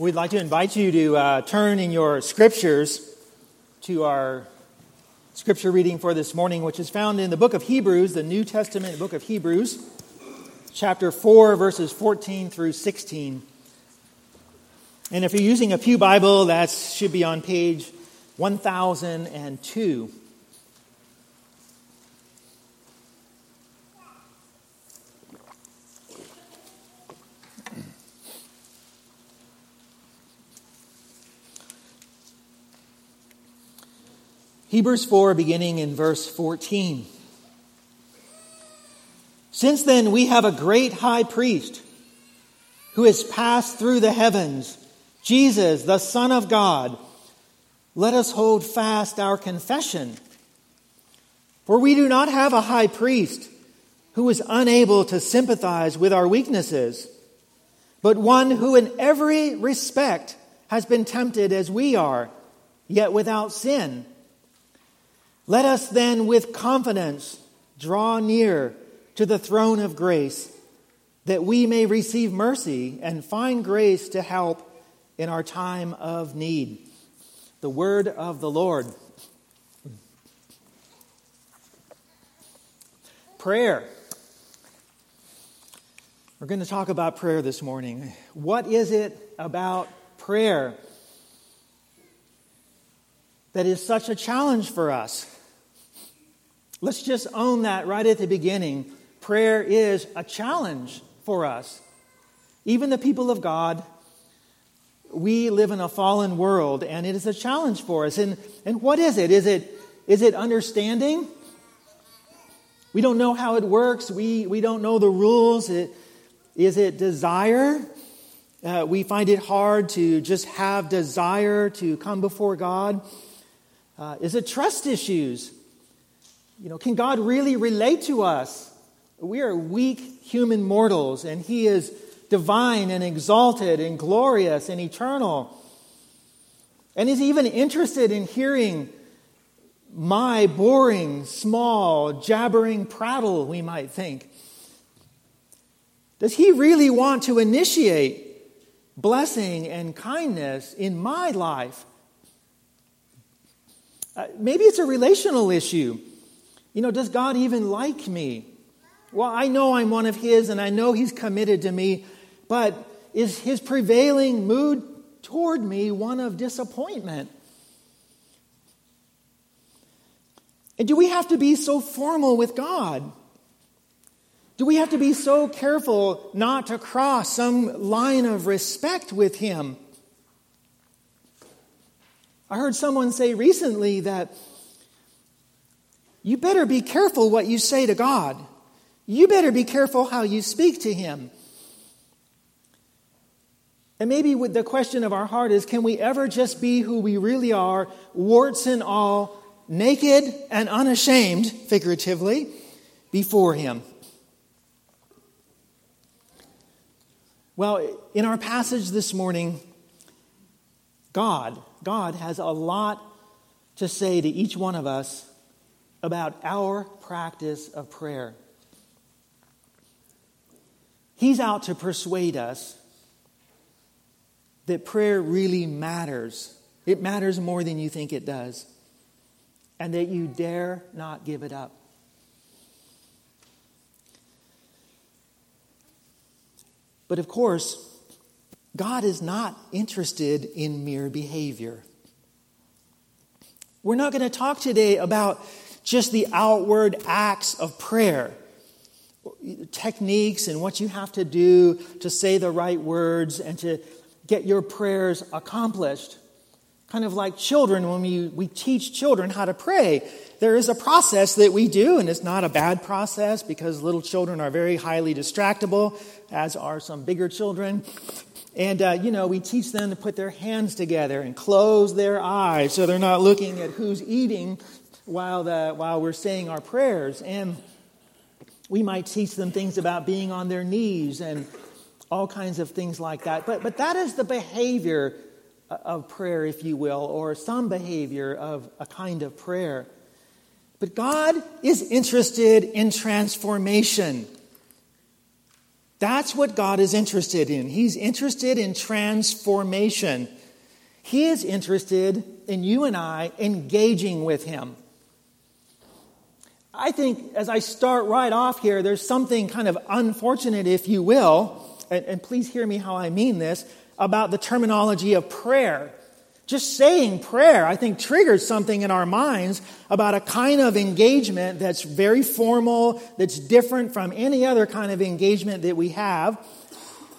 We'd like to invite you to turn in your scriptures to our scripture reading for this morning, which is found in the book of Hebrews, the New Testament book of Hebrews, chapter 4, verses 14 through 16. And if you're using a Pew Bible, that should be on page 1002. Hebrews 4, beginning in verse 14. Since then we have a great high priest who has passed through the heavens, Jesus, the Son of God. Let us hold fast our confession. For we do not have a high priest who is unable to sympathize with our weaknesses, but one who in every respect has been tempted as we are, yet without sin. Let us then with confidence draw near to the throne of grace, that we may receive mercy and find grace to help in our time of need. The word of the Lord. Prayer. We're going to talk about prayer this morning. What is it about prayer that is such a challenge for us? Let's just own that right at the beginning. Prayer is a challenge for us. Even the people of God, we live in a fallen world, and it is a challenge for us. And what is it? Is it understanding? We don't know how it works. We don't know the rules. Is it desire? We find it hard to just have desire to come before God. Is it trust issues? Can God really relate to us? We are weak human mortals, and He is divine and exalted and glorious and eternal. And is He even interested in hearing my boring, small, jabbering prattle, we might think? Does He really want to initiate blessing and kindness in my life? Maybe it's a relational issue. Does God even like me? Well, I know I'm one of His, and I know He's committed to me, but is His prevailing mood toward me one of disappointment? And do we have to be so formal with God? Do we have to be so careful not to cross some line of respect with Him? I heard someone say recently that you better be careful what you say to God. You better be careful how you speak to Him. And maybe with the question of our heart is, can we ever just be who we really are, warts and all, naked and unashamed, figuratively, before Him? Well, in our passage this morning, God has a lot to say to each one of us about our practice of prayer. He's out to persuade us that prayer really matters. It matters more than you think it does, and that you dare not give it up. But of course, God is not interested in mere behavior. We're not going to talk today about just the outward acts of prayer, techniques and what you have to do to say the right words and to get your prayers accomplished. Kind of like children, when we teach children how to pray, there is a process that we do, and it's not a bad process because little children are very highly distractible, as are some bigger children. And, we teach them to put their hands together and close their eyes so they're not looking at who's eating while we're saying our prayers. And we might teach them things about being on their knees and all kinds of things like that. But that is the behavior of prayer, if you will, or some behavior of a kind of prayer. But God is interested in transformation. That's what God is interested in. He's interested in transformation. He is interested in you and I engaging with him. I think as I start right off here, there's something kind of unfortunate, if you will, and please hear me how I mean this, about the terminology of prayer. Just saying prayer, I think, triggers something in our minds about a kind of engagement that's very formal, that's different from any other kind of engagement that we have.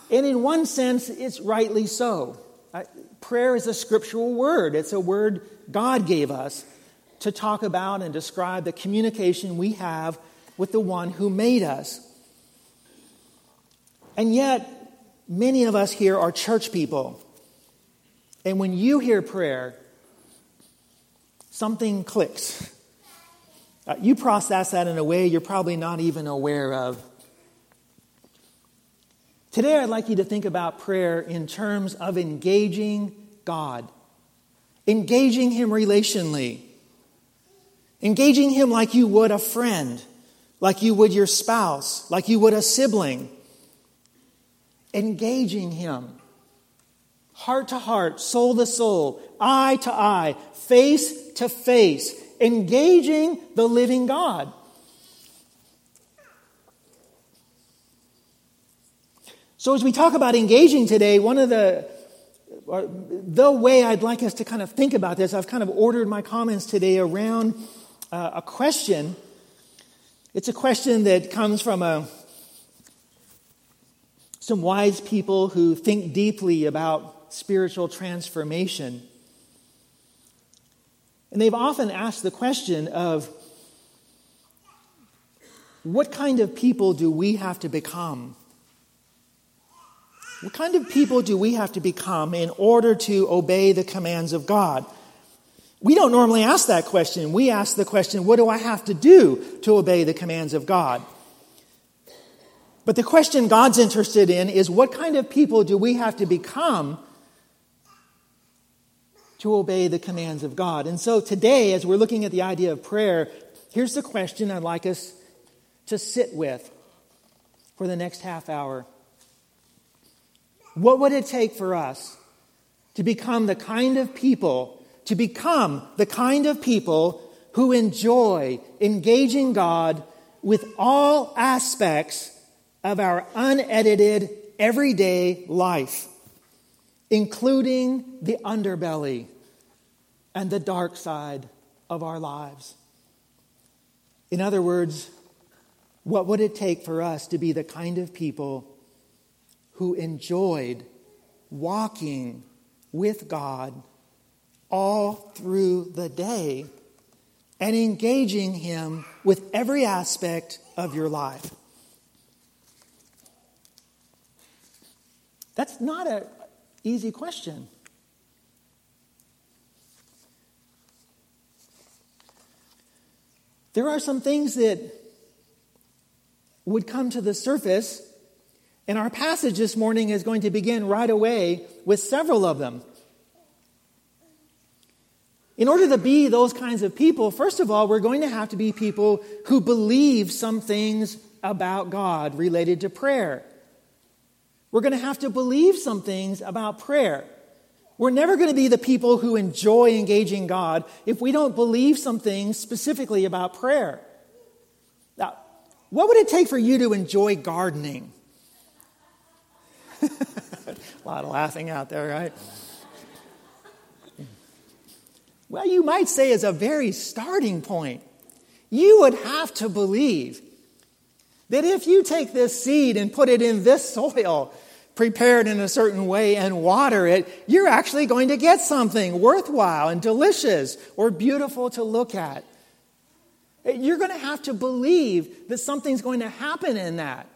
And in one sense, it's rightly so. Prayer is a scriptural word. It's a word God gave us to talk about and describe the communication we have with the one who made us. And yet, many of us here are church people. And when you hear prayer, something clicks. You process that in a way you're probably not even aware of. Today, I'd like you to think about prayer in terms of engaging God, engaging him relationally, engaging him like you would a friend, like you would your spouse, like you would a sibling, engaging him. Heart to heart, soul to soul, eye to eye, face to face, engaging the living God. So as we talk about engaging today, one of the way I'd like us to kind of think about this, I've kind of ordered my comments today around a question. It's a question that comes from some wise people who think deeply about spiritual transformation. And they've often asked the question of, what kind of people do we have to become? What kind of people do we have to become in order to obey the commands of God? We don't normally ask that question. We ask the question, what do I have to do to obey the commands of God? But the question God's interested in is, what kind of people do we have to become to obey the commands of God? And so today, as we're looking at the idea of prayer, here's the question I'd like us to sit with for the next half hour. What would it take for us to become the kind of people, who enjoy engaging God with all aspects of our unedited everyday life, including the underbelly and the dark side of our lives? In other words, what would it take for us to be the kind of people who enjoyed walking with God all through the day and engaging him with every aspect of your life? That's not an easy question. There are some things that would come to the surface, and our passage this morning is going to begin right away with several of them. In order to be those kinds of people, first of all, we're going to have to be people who believe some things about God related to prayer. We're going to have to believe some things about prayer. We're never going to be the people who enjoy engaging God if we don't believe some things specifically about prayer. Now, what would it take for you to enjoy gardening? A lot of laughing out there, right? Well, you might say as a very starting point, you would have to believe that if you take this seed and put it in this soil, prepare it in a certain way and water it, you're actually going to get something worthwhile and delicious or beautiful to look at. You're going to have to believe that something's going to happen in that.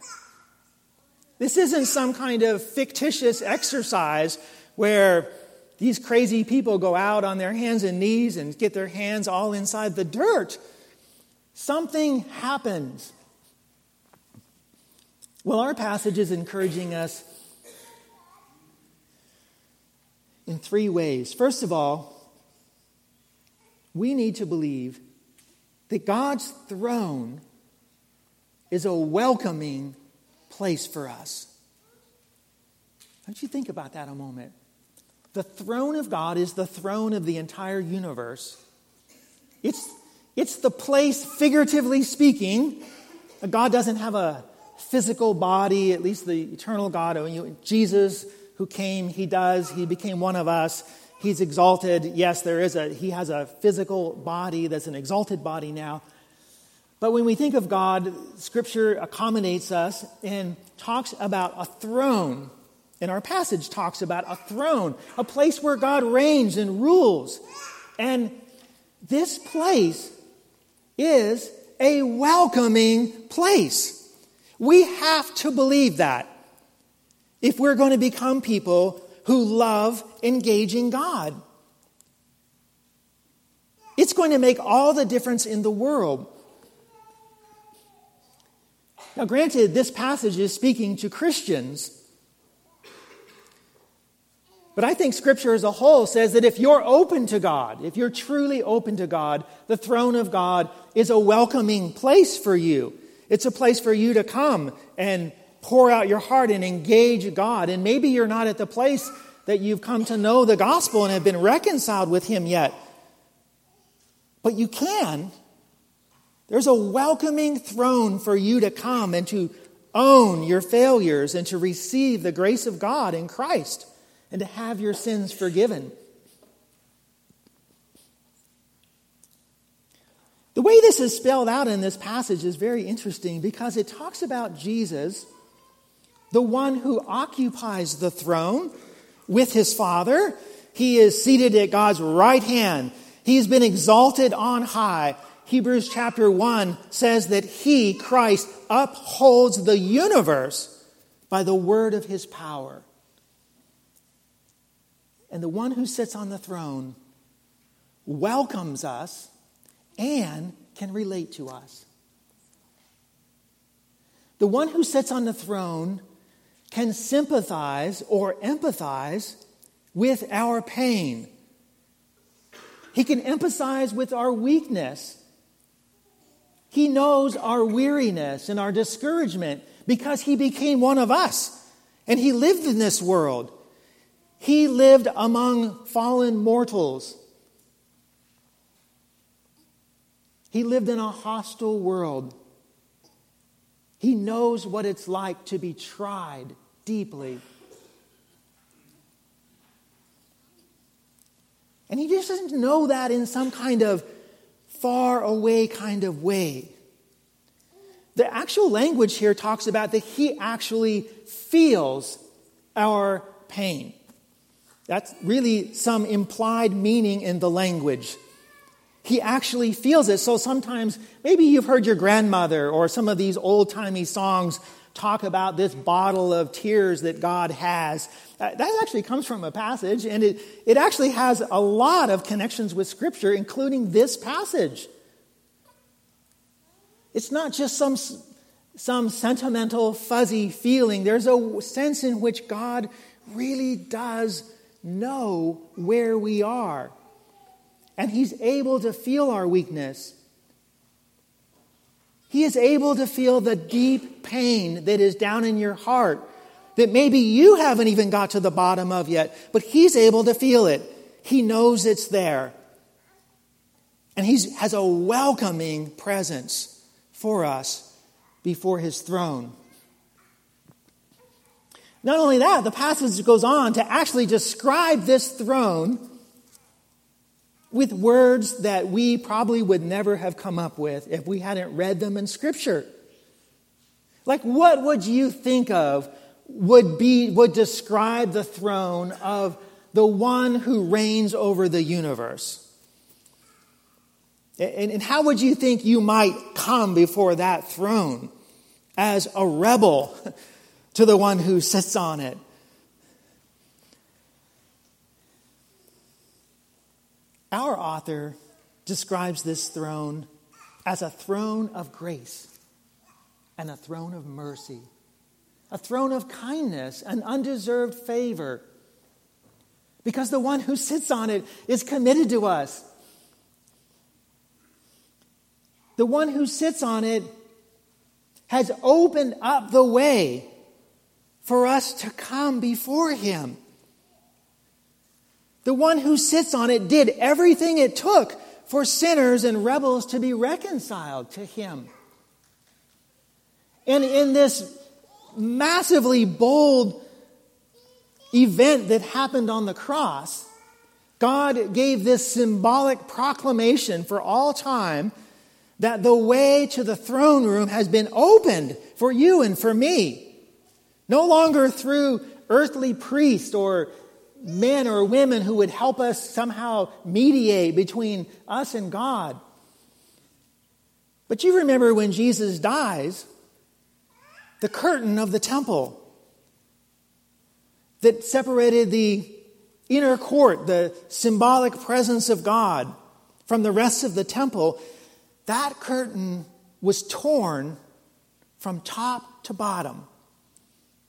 This isn't some kind of fictitious exercise where these crazy people go out on their hands and knees and get their hands all inside the dirt. Something happens. Well, our passage is encouraging us in three ways. First of all, we need to believe that God's throne is a welcoming place for us. Don't you think about that a moment? The throne of God is the throne of the entire universe. It's the place, figuratively speaking. God doesn't have a physical body, at least the eternal God. Jesus, who came, he does. He became one of us. He's exalted. Yes, he has a physical body that's an exalted body now. But when we think of God, Scripture accommodates us and talks about a throne. And our passage talks about a throne, a place where God reigns and rules. And this place is a welcoming place. We have to believe that if we're going to become people who love engaging God. It's going to make all the difference in the world. Now, granted, this passage is speaking to Christians. But I think Scripture as a whole says that if you're open to God, if you're truly open to God, the throne of God is a welcoming place for you. It's a place for you to come and pour out your heart and engage God. And maybe you're not at the place that you've come to know the gospel and have been reconciled with Him yet. But you can. There's a welcoming throne for you to come and to own your failures and to receive the grace of God in Christ and to have your sins forgiven. The way this is spelled out in this passage is very interesting because it talks about Jesus, the one who occupies the throne with his Father. He is seated at God's right hand. He's been exalted on high. Hebrews chapter 1 says that he, Christ, upholds the universe by the word of his power. And the one who sits on the throne welcomes us and can relate to us. The one who sits on the throne can sympathize or empathize with our pain. He can empathize with our weakness. He knows our weariness and our discouragement because he became one of us and he lived in this world. He lived among fallen mortals. He lived in a hostile world. He knows what it's like to be tried deeply. And he just doesn't know that in some kind of far away kind of way. The actual language here talks about that he actually feels our pain. That's really some implied meaning in the language. He actually feels it. So sometimes, maybe you've heard your grandmother or some of these old-timey songs talk about this bottle of tears that God has. That actually comes from a passage, and it actually has a lot of connections with Scripture, including this passage. It's not just some sentimental, fuzzy feeling. There's a sense in which God really does know where we are. And he's able to feel our weakness. He is able to feel the deep pain that is down in your heart that maybe you haven't even got to the bottom of yet, but he's able to feel it. He knows it's there. And he has a welcoming presence for us before his throne. Not only that, the passage goes on to actually describe this throne with words that we probably would never have come up with if we hadn't read them in Scripture. Like, what would you think of would describe the throne of the one who reigns over the universe? And how would you think you might come before that throne as a rebel to the one who sits on it? Our author describes this throne as a throne of grace and a throne of mercy, a throne of kindness and undeserved favor, because the one who sits on it is committed to us. The one who sits on it has opened up the way for us to come before him. The one who sits on it did everything it took for sinners and rebels to be reconciled to him. And in this massively bold event that happened on the cross, God gave this symbolic proclamation for all time that the way to the throne room has been opened for you and for me. No longer through earthly priests or men or women who would help us somehow mediate between us and God. But you remember when Jesus dies, the curtain of the temple that separated the inner court, the symbolic presence of God, from the rest of the temple, that curtain was torn from top to bottom.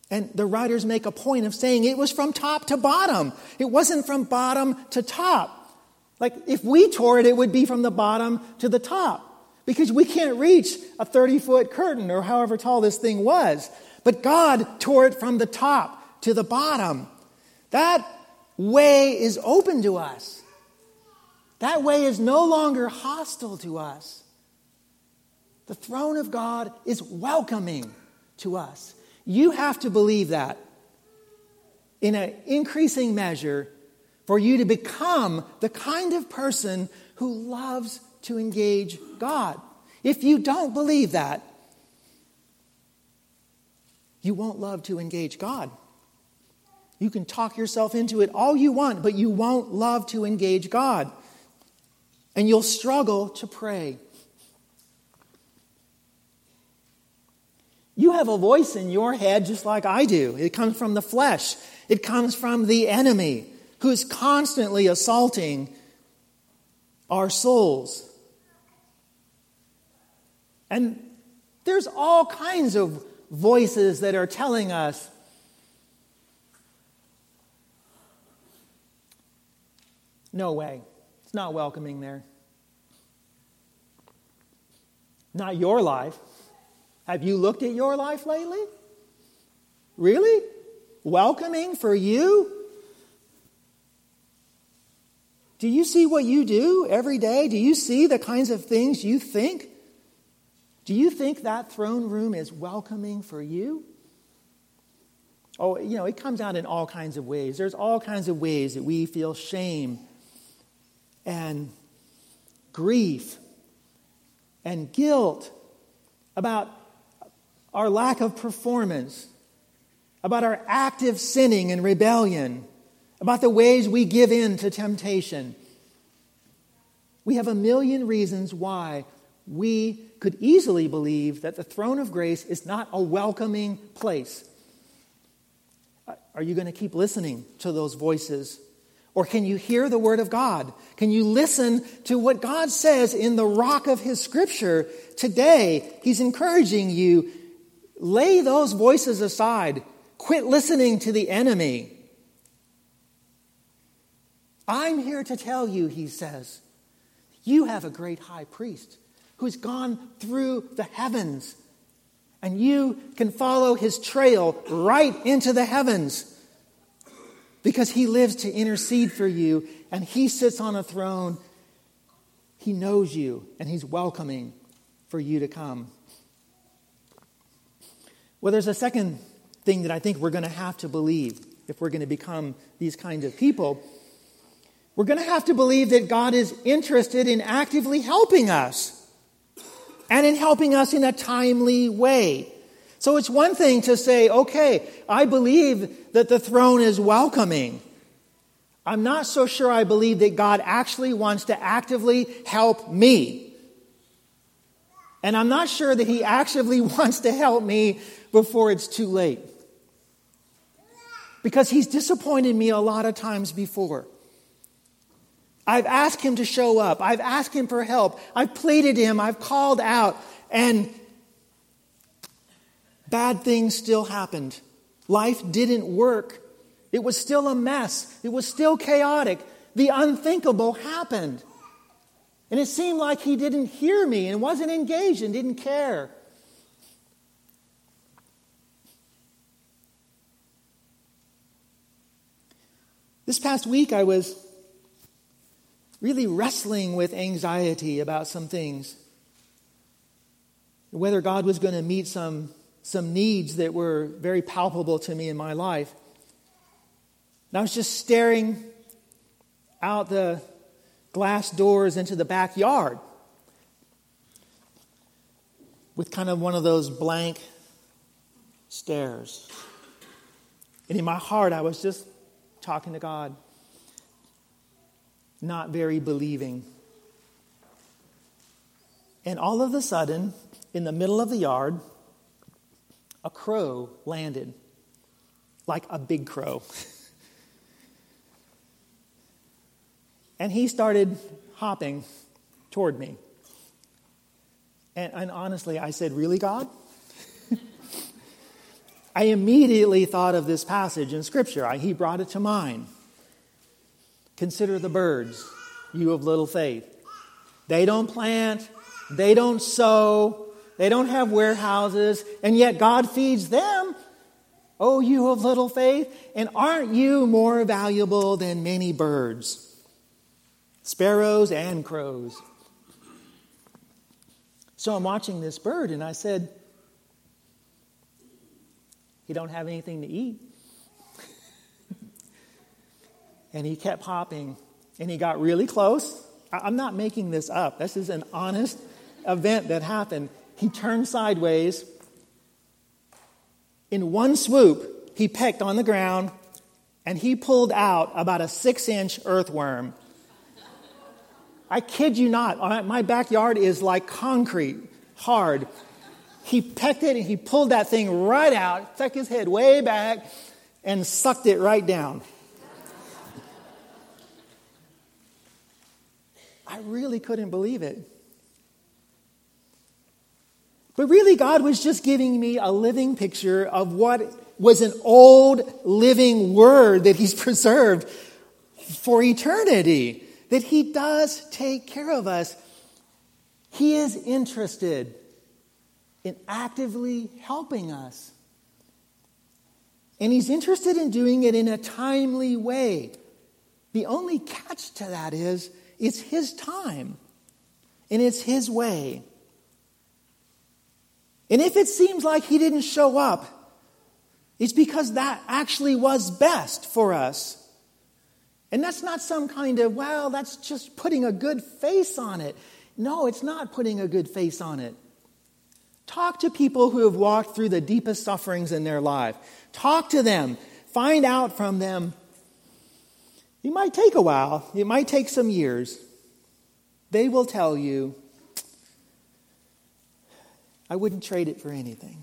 And the writers make a point of saying it was from top to bottom. It wasn't from bottom to top. Like, if we tore it, it would be from the bottom to the top, because we can't reach a 30-foot curtain or however tall this thing was. But God tore it from the top to the bottom. That way is open to us. That way is no longer hostile to us. The throne of God is welcoming to us. You have to believe that in an increasing measure for you to become the kind of person who loves to engage God. If you don't believe that, you won't love to engage God. You can talk yourself into it all you want, but you won't love to engage God. And you'll struggle to pray. You have a voice in your head just like I do. It comes from the flesh. It comes from the enemy who is constantly assaulting our souls. And there's all kinds of voices that are telling us, no way. It's not welcoming there. Not your life. Have you looked at your life lately? Really? Welcoming for you? Do you see what you do every day? Do you see the kinds of things you think? Do you think that throne room is welcoming for you? Oh, you know, it comes out in all kinds of ways. There's all kinds of ways that we feel shame and grief and guilt about our lack of performance, about our active sinning and rebellion, about the ways we give in to temptation. We have a million reasons why we could easily believe that the throne of grace is not a welcoming place. Are you going to keep listening to those voices? Or can you hear the word of God? Can you listen to what God says in the rock of his scripture? Today, he's encouraging you, lay those voices aside. Quit listening to the enemy. I'm here to tell you, he says, you have a great high priest who's gone through the heavens, and you can follow his trail right into the heavens, because he lives to intercede for you, and he sits on a throne. He knows you, and he's welcoming for you to come. Well, there's a second thing that I think we're going to have to believe if we're going to become these kinds of people. We're going to have to believe that God is interested in actively helping us, and in helping us in a timely way. So it's one thing to say, okay, I believe that the throne is welcoming. I'm not so sure I believe that God actually wants to actively help me. And I'm not sure that he actively wants to help me before it's too late, because he's disappointed me a lot of times before. I've asked him to show up. I've asked him for help. I've pleaded him. I've called out. And bad things still happened. Life didn't work. It was still a mess. It was still chaotic. The unthinkable happened. And it seemed like he didn't hear me and wasn't engaged and didn't care. This past week, I was really wrestling with anxiety about some things. Whether God was going to meet some needs that were very palpable to me in my life. And I was just staring out the glass doors into the backyard with kind of one of those blank stares. And in my heart, I was just talking to God, not very believing. And all of a sudden, in the middle of the yard, a crow landed, like a big crow. And he started hopping toward me. And honestly, I said, "Really, God?" I immediately thought of this passage in Scripture. He brought it to mind. Consider the birds, you of little faith. They don't plant, they don't sow, they don't have warehouses, and yet God feeds them. Oh, you of little faith, and aren't you more valuable than many birds, sparrows and crows? So I'm watching this bird, and I said, "He don't have anything to eat." And he kept hopping, and he got really close. I'm not making this up. This is an honest event that happened. He turned sideways. In one swoop, he pecked on the ground, and he pulled out about a 6-inch earthworm. I kid you not. My backyard is like concrete, hard. He pecked it and he pulled that thing right out, stuck his head way back, and sucked it right down. I really couldn't believe it. But really, God was just giving me a living picture of what was an old living word that He's preserved for eternity, that He does take care of us. He is interested in actively helping us. And He's interested in doing it in a timely way. The only catch to that is, it's His time. And it's His way. And if it seems like He didn't show up, it's because that actually was best for us. And that's not some kind of, well, that's just putting a good face on it. No, it's not putting a good face on it. Talk to people who have walked through the deepest sufferings in their life. Talk to them. Find out from them. It might take a while. It might take some years. They will tell you, I wouldn't trade it for anything.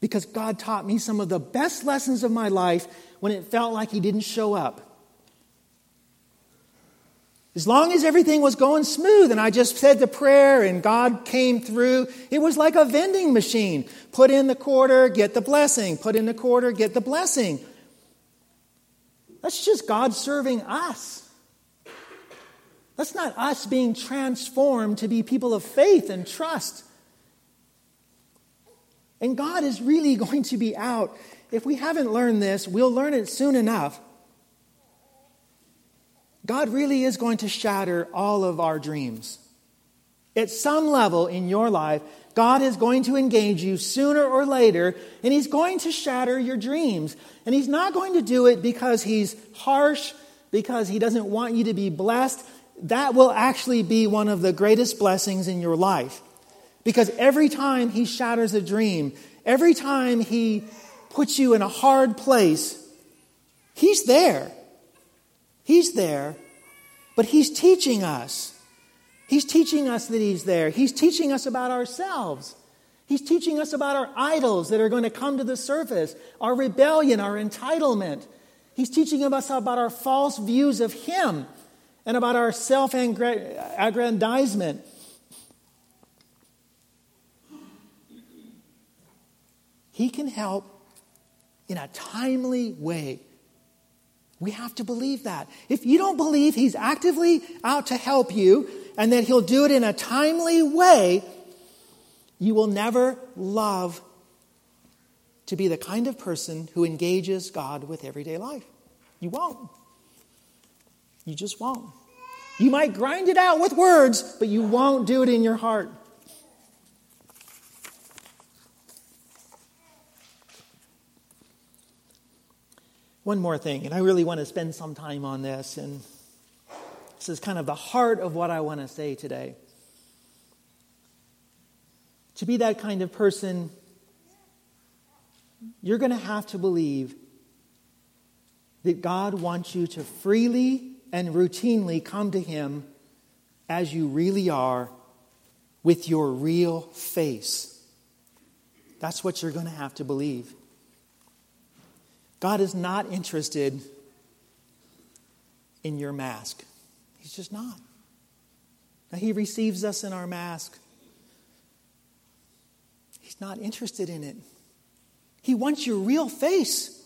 Because God taught me some of the best lessons of my life when it felt like He didn't show up. As long as everything was going smooth and I just said the prayer and God came through, it was like a vending machine. Put in the quarter, get the blessing. Put in the quarter, get the blessing. That's just God serving us. That's not us being transformed to be people of faith and trust. And God is really going to be out. If we haven't learned this, we'll learn it soon enough. God really is going to shatter all of our dreams. At some level in your life, God is going to engage you sooner or later, and He's going to shatter your dreams. And He's not going to do it because He's harsh, because He doesn't want you to be blessed. That will actually be one of the greatest blessings in your life. Because every time He shatters a dream, every time He puts you in a hard place, He's there. He's there, but He's teaching us. He's teaching us that He's there. He's teaching us about ourselves. He's teaching us about our idols that are going to come to the surface, our rebellion, our entitlement. He's teaching us about our false views of Him and about our self-aggrandizement. He can help in a timely way. We have to believe that. If you don't believe He's actively out to help you and that He'll do it in a timely way, you will never love to be the kind of person who engages God with everyday life. You won't. You just won't. You might grind it out with words, but you won't do it in your heart. One more thing, and I really want to spend some time on this, and this is kind of the heart of what I want to say today. To be that kind of person, you're going to have to believe that God wants you to freely and routinely come to Him as you really are, with your real face. That's what you're going to have to believe. God is not interested in your mask. He's just not. Now, He receives us in our mask. He's not interested in it. He wants your real face.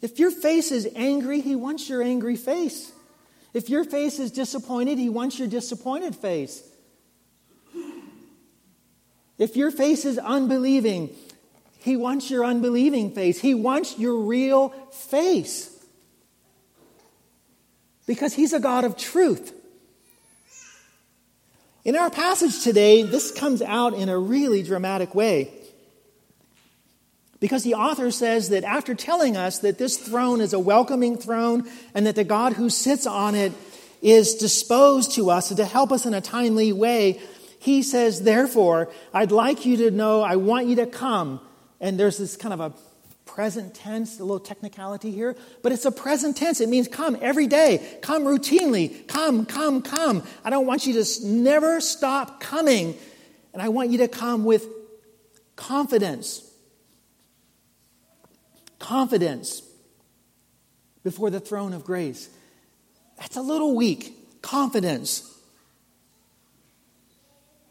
If your face is angry, He wants your angry face. If your face is disappointed, He wants your disappointed face. If your face is unbelieving, He wants your unbelieving face. He wants your real face. Because He's a God of truth. In our passage today, this comes out in a really dramatic way. Because the author says that after telling us that this throne is a welcoming throne and that the God who sits on it is disposed to us and to help us in a timely way, he says, therefore, I'd like you to know, I want you to come. And there's this kind of a present tense, a little technicality here, but it's a present tense. It means come every day, come routinely, come. I don't want you to never stop coming. And I want you to come with confidence. Confidence before the throne of grace. That's a little weak. Confidence.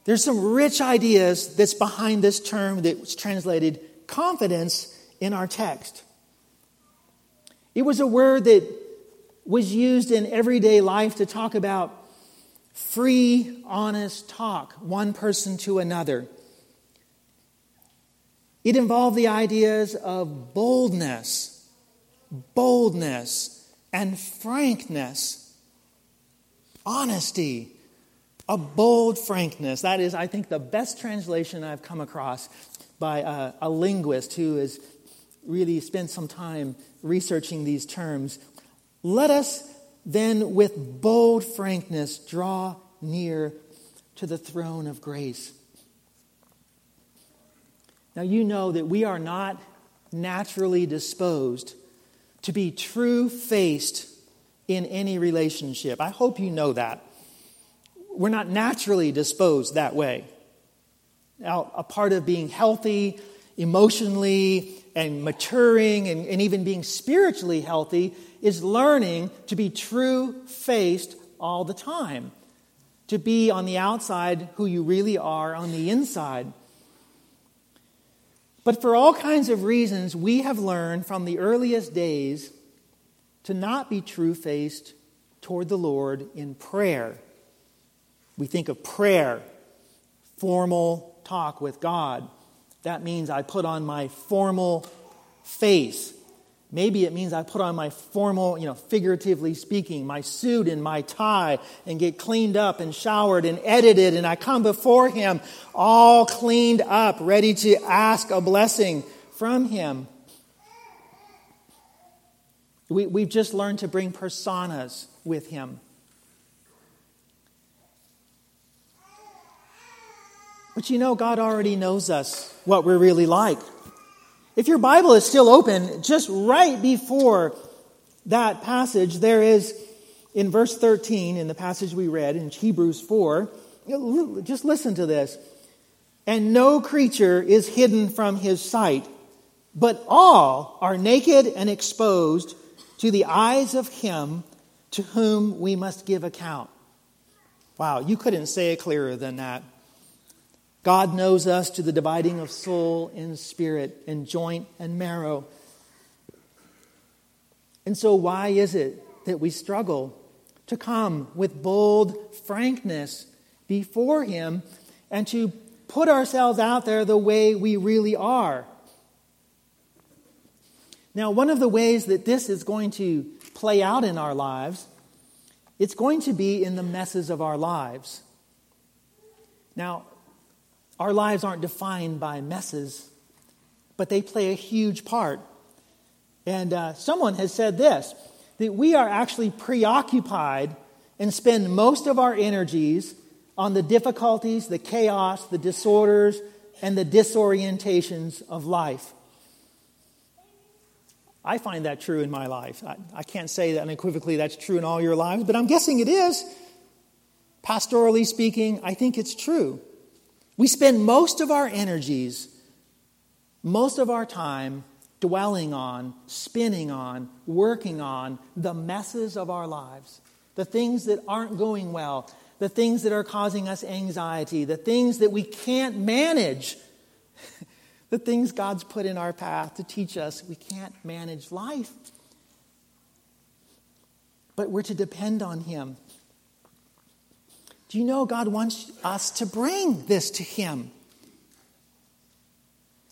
There's some rich ideas that's behind this term that was translated confidence in our text. It was a word that was used in everyday life to talk about free, honest talk, one person to another. It involved the ideas of boldness, and frankness, honesty, a bold frankness. That is, I think, the best translation I've come across by a linguist who has really spent some time researching these terms. Let us then with bold frankness draw near to the throne of grace. Now, you know that we are not naturally disposed to be true-faced in any relationship. I hope you know that. We're not naturally disposed that way. Now, a part of being healthy emotionally and maturing and even being spiritually healthy is learning to be true-faced all the time, to be on the outside who you really are on the inside. But for all kinds of reasons, we have learned from the earliest days to not be true-faced toward the Lord in prayer. We think of prayer, formal talk with God. That means I put on my formal face. Maybe it means I put on my formal, figuratively speaking, my suit and my tie and get cleaned up and showered and edited, and I come before Him all cleaned up, ready to ask a blessing from Him. We've just learned to bring personas with Him. But God already knows us, what we're really like. If your Bible is still open, just right before that passage, there is, in verse 13, in the passage we read in Hebrews 4, just listen to this. And no creature is hidden from His sight, but all are naked and exposed to the eyes of Him to whom we must give account. Wow, you couldn't say it clearer than that. God knows us to the dividing of soul and spirit and joint and marrow. And so why is it that we struggle to come with bold frankness before Him and to put ourselves out there the way we really are? Now, one of the ways that this is going to play out in our lives, it's going to be in the messes of our lives. Now, our lives aren't defined by messes, but they play a huge part. And someone has said this, that we are actually preoccupied and spend most of our energies on the difficulties, the chaos, the disorders, and the disorientations of life. I find that true in my life. I can't say that unequivocally that's true in all your lives, but I'm guessing it is. Pastorally speaking, I think it's true. We spend most of our energies, most of our time dwelling on, spinning on, working on the messes of our lives, the things that aren't going well, the things that are causing us anxiety, the things that we can't manage, the things God's put in our path to teach us we can't manage life. But we're to depend on Him. Do you know God wants us to bring this to Him?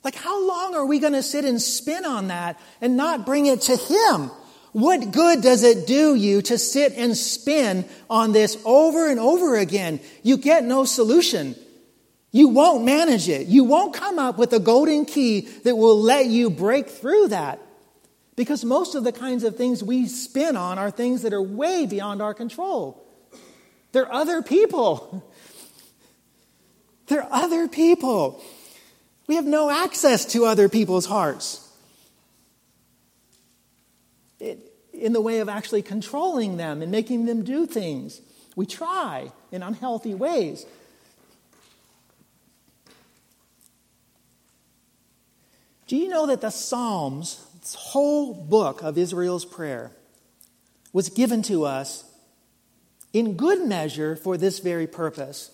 Like, how long are we going to sit and spin on that and not bring it to Him? What good does it do you to sit and spin on this over and over again? You get no solution. You won't manage it. You won't come up with a golden key that will let you break through that. Because most of the kinds of things we spin on are things that are way beyond our control. They're other people. They're other people. We have no access to other people's hearts. In the way of actually controlling them and making them do things. We try in unhealthy ways. Do you know that the Psalms, this whole book of Israel's prayer, was given to us in good measure for this very purpose,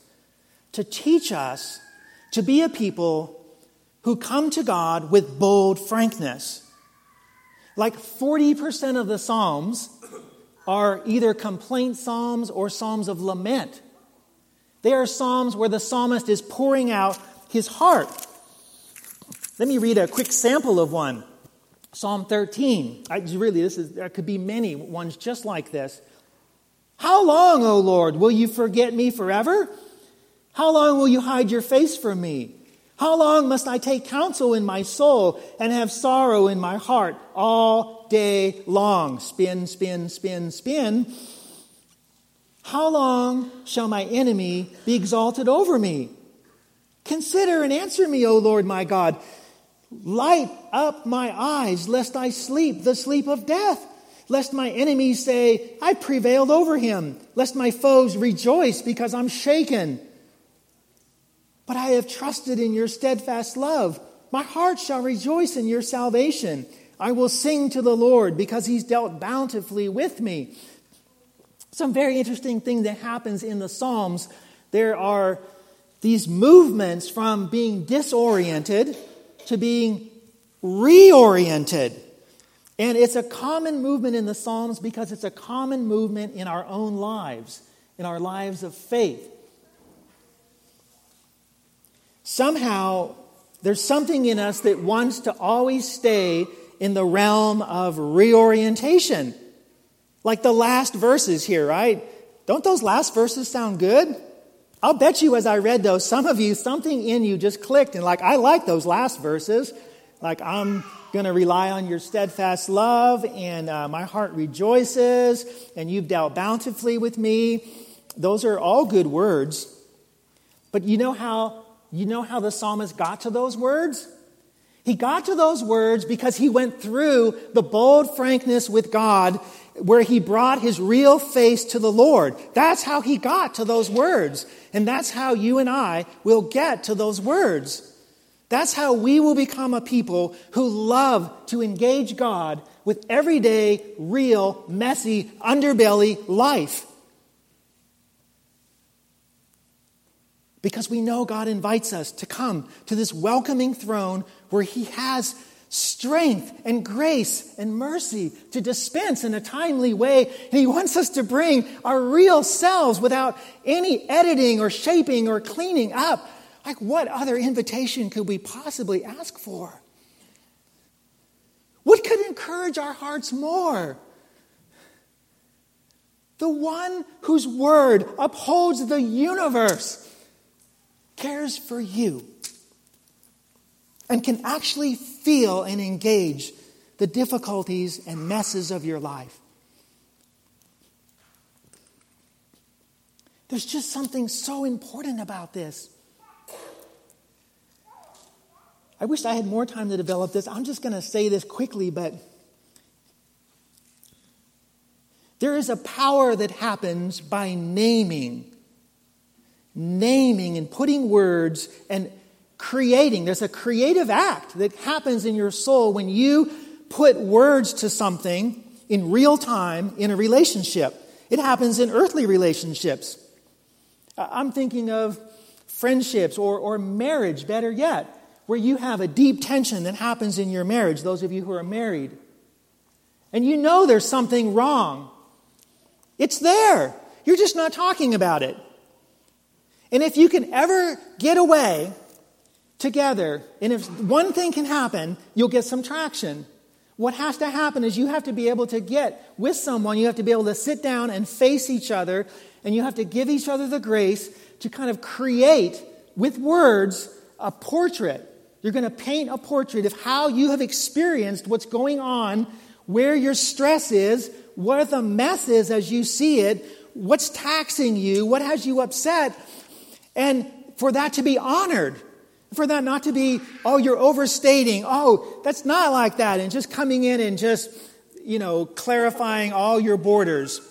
to teach us to be a people who come to God with bold frankness. Like 40% of the Psalms are either complaint psalms or psalms of lament. They are psalms where the psalmist is pouring out his heart. Let me read a quick sample of one. Psalm 13. There could be many ones just like this. How long, O Lord, will you forget me forever? How long will you hide your face from me? How long must I take counsel in my soul and have sorrow in my heart all day long? Spin, spin, spin, spin. How long shall my enemy be exalted over me? Consider and answer me, O Lord my God. Light up my eyes, lest I sleep the sleep of death. Lest my enemies say, I prevailed over him. Lest my foes rejoice because I'm shaken. But I have trusted in your steadfast love. My heart shall rejoice in your salvation. I will sing to the Lord because he's dealt bountifully with me. Some very interesting thing that happens in the Psalms. There are these movements from being disoriented to being reoriented. And it's a common movement in the Psalms because it's a common movement in our own lives, in our lives of faith. Somehow, there's something in us that wants to always stay in the realm of reorientation. Like the last verses here, right? Don't those last verses sound good? I'll bet you as I read those, some of you, something in you just clicked and like, I like those last verses. Like, I'm going to rely on your steadfast love and my heart rejoices and you've dealt bountifully with me. Those are all good words. But you know how the psalmist got to those words? He got to those words because he went through the bold frankness with God where he brought his real face to the Lord. That's how he got to those words. And that's how you and I will get to those words. That's how we will become a people who love to engage God with everyday, real, messy, underbelly life. Because we know God invites us to come to this welcoming throne where He has strength and grace and mercy to dispense in a timely way. And He wants us to bring our real selves without any editing or shaping or cleaning up. Like, what other invitation could we possibly ask for? What could encourage our hearts more. The one whose word upholds the universe cares for you and can actually feel and engage the difficulties and messes of your life. There's just something so important about this. I wish I had more time to develop this. I'm just going to say this quickly, but there is a power that happens by naming and putting words and creating. There's a creative act that happens in your soul when you put words to something in real time in a relationship. It happens in earthly relationships. I'm thinking of friendships or marriage, better yet, where you have a deep tension that happens in your marriage, those of you who are married. And you know there's something wrong. It's there. You're just not talking about it. And if you can ever get away together, and if one thing can happen, you'll get some traction. What has to happen is you have to be able to get with someone, you have to be able to sit down and face each other, and you have to give each other the grace to kind of create, with words, a portrait. You're going to paint a portrait of how you have experienced what's going on, where your stress is, what the mess is as you see it, what's taxing you, what has you upset, and for that to be honored. For that not to be, oh, you're overstating, oh, that's not like that, and just coming in and just, clarifying all your borders.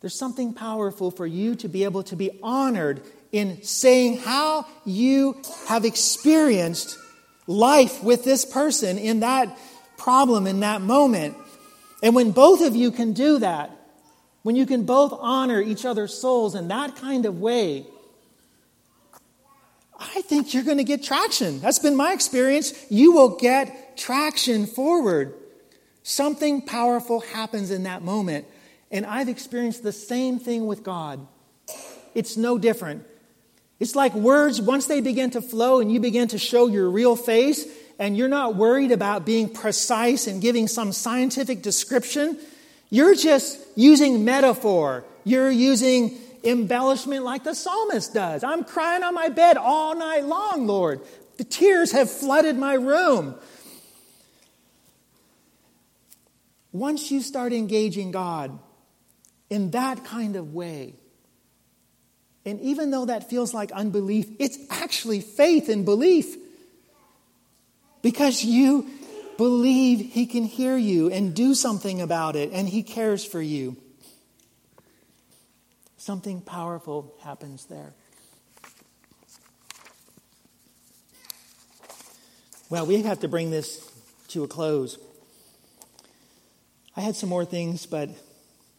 There's something powerful for you to be able to be honored in saying how you have experienced life with this person in that problem, in that moment. And when both of you can do that, when you can both honor each other's souls in that kind of way, I think you're going to get traction. That's been my experience. You will get traction forward. Something powerful happens in that moment. And I've experienced the same thing with God. It's no different. It's like words, once they begin to flow and you begin to show your real face, and you're not worried about being precise and giving some scientific description, you're just using metaphor. You're using embellishment like the psalmist does. I'm crying on my bed all night long, Lord. The tears have flooded my room. Once you start engaging God in that kind of way, and even though that feels like unbelief, it's actually faith and belief, because you believe He can hear you and do something about it, and He cares for you. Something powerful happens there. Well, we have to bring this to a close. I had some more things, but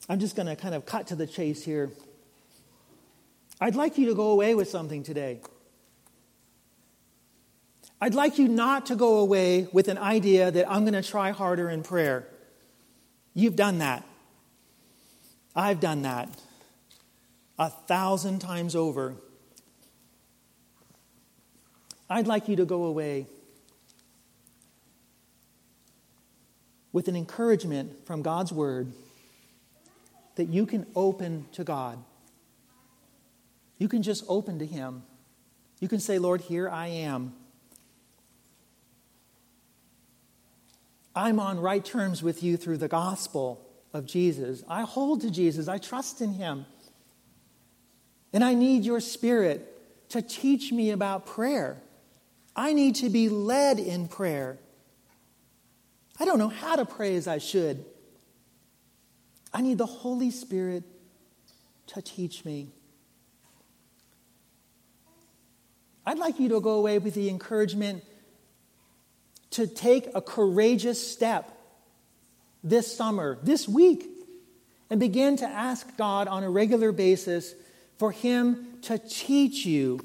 I'm just going to kind of cut to the chase here. I'd like you to go away with something today. I'd like you not to go away with an idea that I'm going to try harder in prayer. You've done that. I've done that. 1,000 times over. I'd like you to go away with an encouragement from God's word that you can open to God. You can just open to Him. You can say, Lord, here I am. I'm on right terms with you through the gospel of Jesus. I hold to Jesus. I trust in Him. And I need your Spirit to teach me about prayer. I need to be led in prayer. I don't know how to pray as I should. I need the Holy Spirit to teach me. I'd like you to go away with the encouragement to take a courageous step this summer, this week, and begin to ask God on a regular basis for Him to teach you,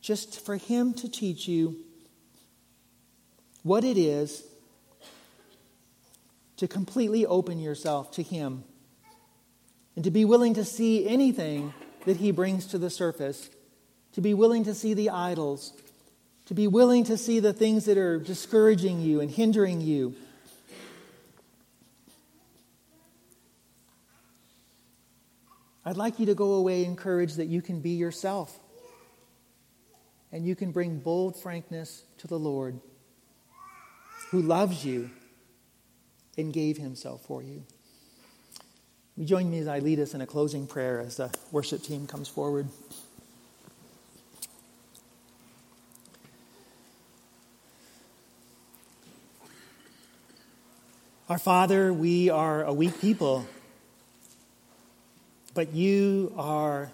just for Him to teach you what it is to completely open yourself to Him and to be willing to see anything that He brings to the surface, to be willing to see the idols, to be willing to see the things that are discouraging you and hindering you. I'd like you to go away encouraged that you can be yourself and you can bring bold frankness to the Lord who loves you and gave himself for you. Will you join me as I lead us in a closing prayer as the worship team comes forward? Our Father, we are a weak people, but you are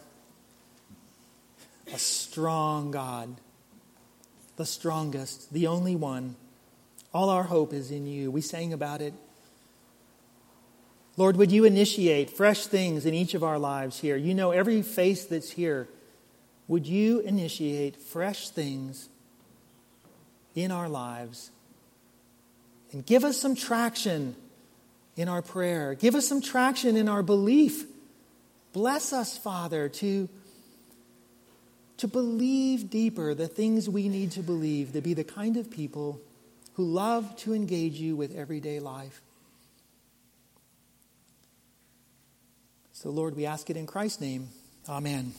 a strong God, the strongest, the only one. All our hope is in you. We sang about it. Lord, would you initiate fresh things in each of our lives here? You know every face that's here. Would you initiate fresh things in our lives? And give us some traction in our prayer. Give us some traction in our belief. Bless us, Father, to believe deeper the things we need to believe, to be the kind of people who love to engage you with everyday life. So, Lord, we ask it in Christ's name. Amen.